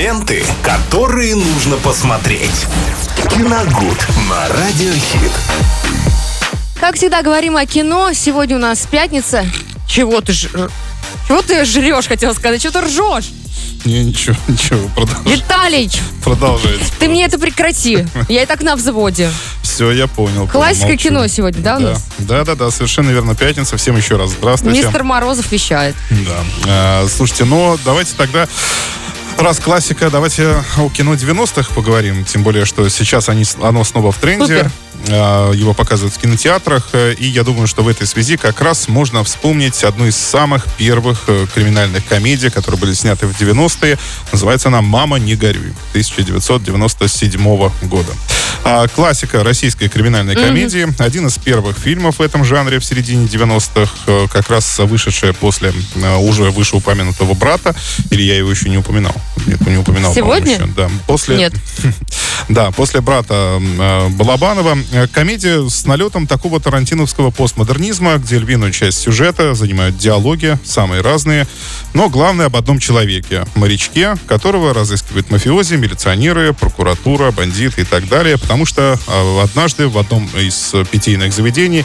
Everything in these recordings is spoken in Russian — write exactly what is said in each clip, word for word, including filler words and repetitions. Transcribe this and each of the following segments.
Ленты, которые нужно посмотреть. Киногуд на Радиохит. Как всегда, говорим о кино. Сегодня у нас пятница. Чего ты ж... Чего ты жрешь, хотел сказать? Чего ты ржешь? Не, ничего, ничего, продолжай. Виталич! Продолжай. Ты мне это прекрати. Я и так на взводе. Все, я понял. Классика кино сегодня, да, у нас? Да, да, да, совершенно верно. Пятница. Всем еще раз здравствуйте. Мистер Морозов вещает. Да. Слушайте, ну, давайте тогда... Раз классика, давайте о кино девяностых поговорим. Тем более, что сейчас они, оно снова в тренде. Супер. Его показывают в кинотеатрах. И я думаю, что в этой связи как раз можно вспомнить одну из самых первых криминальных комедий, которые были сняты в девяностые. Называется она «Мама не горюй» тысяча девятьсот девяносто седьмого года. Классика российской криминальной комедии. Mm-hmm. Один из первых фильмов в этом жанре в середине девяностых, как раз вышедшая после уже вышеупомянутого «Брата». Или я его еще не упоминал? Нет, не упоминал. Сегодня? Еще. Да. После... Нет. Да, после «Брата» Балабанова. Комедия с налетом такого тарантиновского постмодернизма, где львиную часть сюжета занимают диалоги, самые разные. Но главное об одном человеке, морячке, которого разыскивают мафиози, милиционеры, прокуратура, бандиты и так далее. Потому что однажды в одном из питейных заведений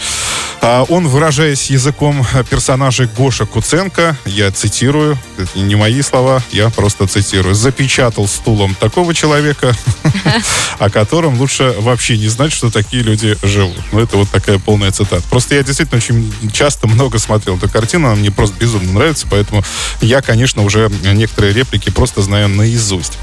он, выражаясь языком персонажа Гоши Куценко, я цитирую, это не мои слова, я просто цитирую, запечатал стулом такого человека, о котором лучше вообще не знать, что такие люди живут. Ну, это вот такая полная цитата. Просто я действительно очень часто много смотрел эту картину, она мне просто безумно нравится, поэтому я, конечно, уже некоторые реплики просто знаю наизусть.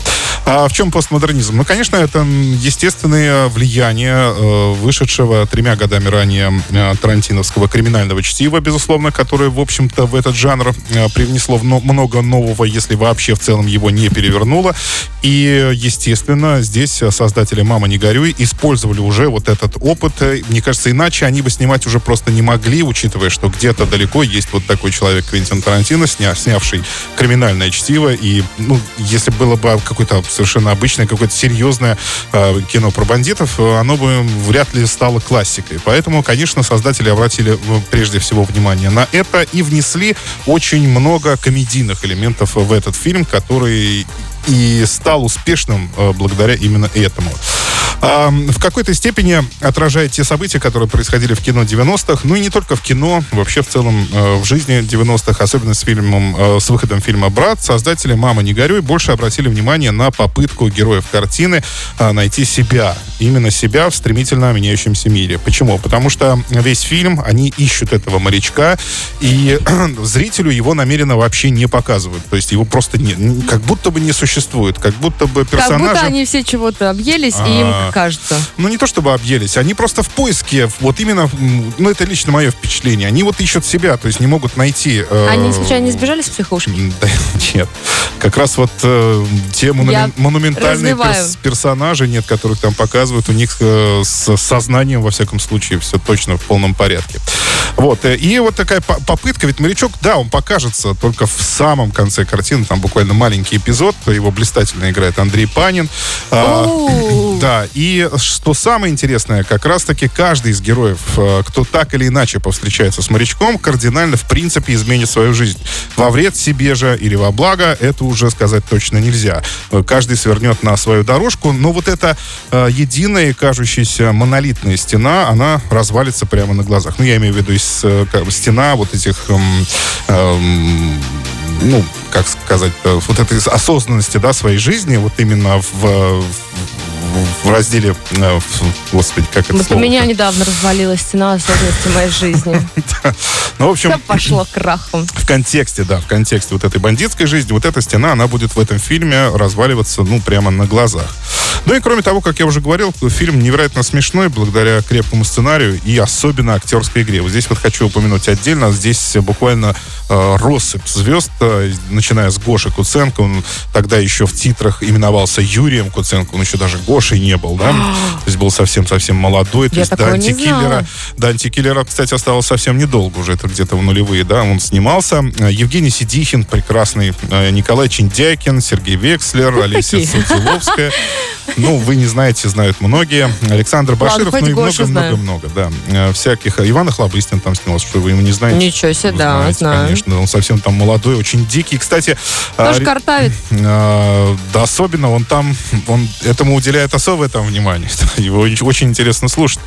А в чем постмодернизм? Ну, конечно, это естественное влияние э, вышедшего тремя годами ранее э, тарантиновского «Криминального чтива», безусловно, которое, в общем-то, в этот жанр э, привнесло но- много нового, если вообще в целом его не перевернуло. И, естественно, здесь создатели «Мама не горюй» использовали уже вот этот опыт. Мне кажется, иначе они бы снимать уже просто не могли, учитывая, что где-то далеко есть вот такой человек Квентин Тарантино, сня- снявший «Криминальное чтиво». И, ну, если было бы какой-то совершенно обычное, какое-то серьезное э, кино про бандитов, оно бы вряд ли стало классикой. Поэтому, конечно, создатели обратили прежде всего внимание на это и внесли очень много комедийных элементов в этот фильм, который и стал успешным э, благодаря именно этому. В какой-то степени отражает те события, которые происходили в кино девяностых, ну и не только в кино, вообще в целом в жизни девяностых, особенно с фильмом, с выходом фильма «Брат», создатели «Мама не горюй» больше обратили внимание на попытку героев картины найти себя, именно себя в стремительно меняющемся мире. Почему? Потому что весь фильм они ищут этого морячка, и зрителю его намеренно вообще не показывают, то есть его просто не, как будто бы не существует, как будто бы персонажи... Как будто они все чего-то объелись, и им кажется. Ну, не то чтобы объелись, они просто в поиске, вот именно, ну, это лично мое впечатление, они вот ищут себя, то есть не могут найти... Э... Они, случайно, не сбежали с психушки? Да, нет. Как раз вот э, те монумен... монументальные перс- персонажи, нет, которых там показывают, у них э, с сознанием, во всяком случае, все точно в полном порядке. Вот, и вот такая попытка, ведь морячок, да, он покажется только в самом конце картины, там буквально маленький эпизод, его блистательно играет Андрей Панин. Да, и что самое интересное, как раз-таки каждый из героев, кто так или иначе повстречается с морячком, кардинально, в принципе, изменит свою жизнь. Во вред себе же или во благо, это уже сказать точно нельзя. Каждый свернет на свою дорожку, но вот эта единая, кажущаяся монолитная стена, она развалится прямо на глазах. Ну, я имею в виду стена вот этих... Эм, эм, ну, как сказать, вот этой осознанности, да, своей жизни, вот именно в, в, в разделе, господи, как это вот слово? У меня недавно развалилась стена осознанности моей жизни. Ну, в общем... Все пошло крахом. В контексте, да, в контексте вот этой бандитской жизни, вот эта стена, она будет в этом фильме разваливаться, ну, прямо на глазах. Ну и кроме того, как я уже говорил, фильм невероятно смешной благодаря крепкому сценарию и особенно актерской игре. Вот здесь вот хочу упомянуть отдельно, здесь буквально э, россыпь звезд, э, начиная с Гоши Куценко, он тогда еще в титрах именовался Юрием Куценко, он еще даже Гошей не был, да? То есть был совсем-совсем молодой, то я есть до «Антикиллера», до «Антикиллера», кстати, осталось совсем недолго уже, это где-то в нулевые, да, он снимался. Евгений Сидихин, прекрасный, Николай Чиндяйкин, Сергей Векслер, Олеся Судзиловская. Ну, вы не знаете, знают многие. Александр Баширов, ну и много-много-много, да. Всяких. Иван Ахлобыстин там снялся, что вы его не знаете. Ничего себе, да, знаю. Конечно, он совсем там молодой, очень дикий. Кстати... Тоже картавит. Да, особенно он там, он этому уделяет особое там внимание. Его очень интересно слушать.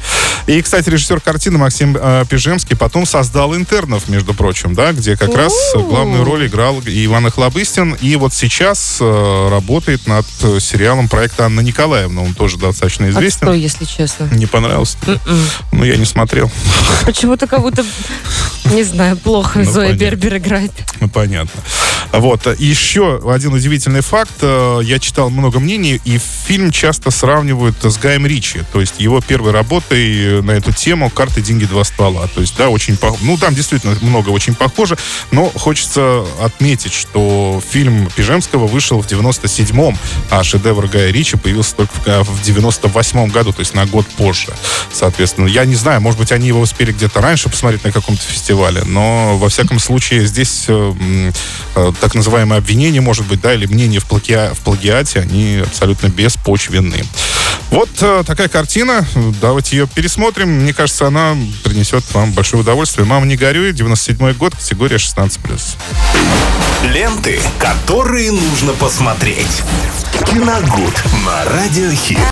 И, кстати, режиссер картины Максим Пежемский потом создал «Интернов», между прочим, да, где как раз главную роль играл и Иван Ахлобыстин. И вот сейчас работает над сериалом проекта «Анна Николаевна». Он тоже достаточно известен. Отстой, если честно. Не понравился? Ну, я не смотрел. Почему-то как будто, не знаю, плохо ну, Зоя Бербер играет. Ну, понятно. Вот. Еще один удивительный факт. Я читал много мнений, и фильм часто сравнивают с Гаем Ричи. То есть его первой работой на эту тему «Карты, деньги, два ствола». То есть, да, очень похоже. Ну, там действительно много очень похоже, но хочется отметить, что фильм Пежемского вышел в девяносто седьмом, а шедевр Гая Ричи появился только в девяносто восьмом году, то есть на год позже. Соответственно, я не знаю, может быть, они его успели где-то раньше посмотреть на каком-то фестивале, но, во всяком случае, здесь э, э, так называемое обвинение, может быть, да, или мнение в, плаги... в плагиате, они абсолютно беспочвенны. Вот э, такая картина. Давайте ее пересмотрим. Мне кажется, она принесет вам большое удовольствие. «Мама не горюй», девяносто седьмой год, категория шестнадцать плюс. Ленты, которые нужно посмотреть. Киногуд на радиохит.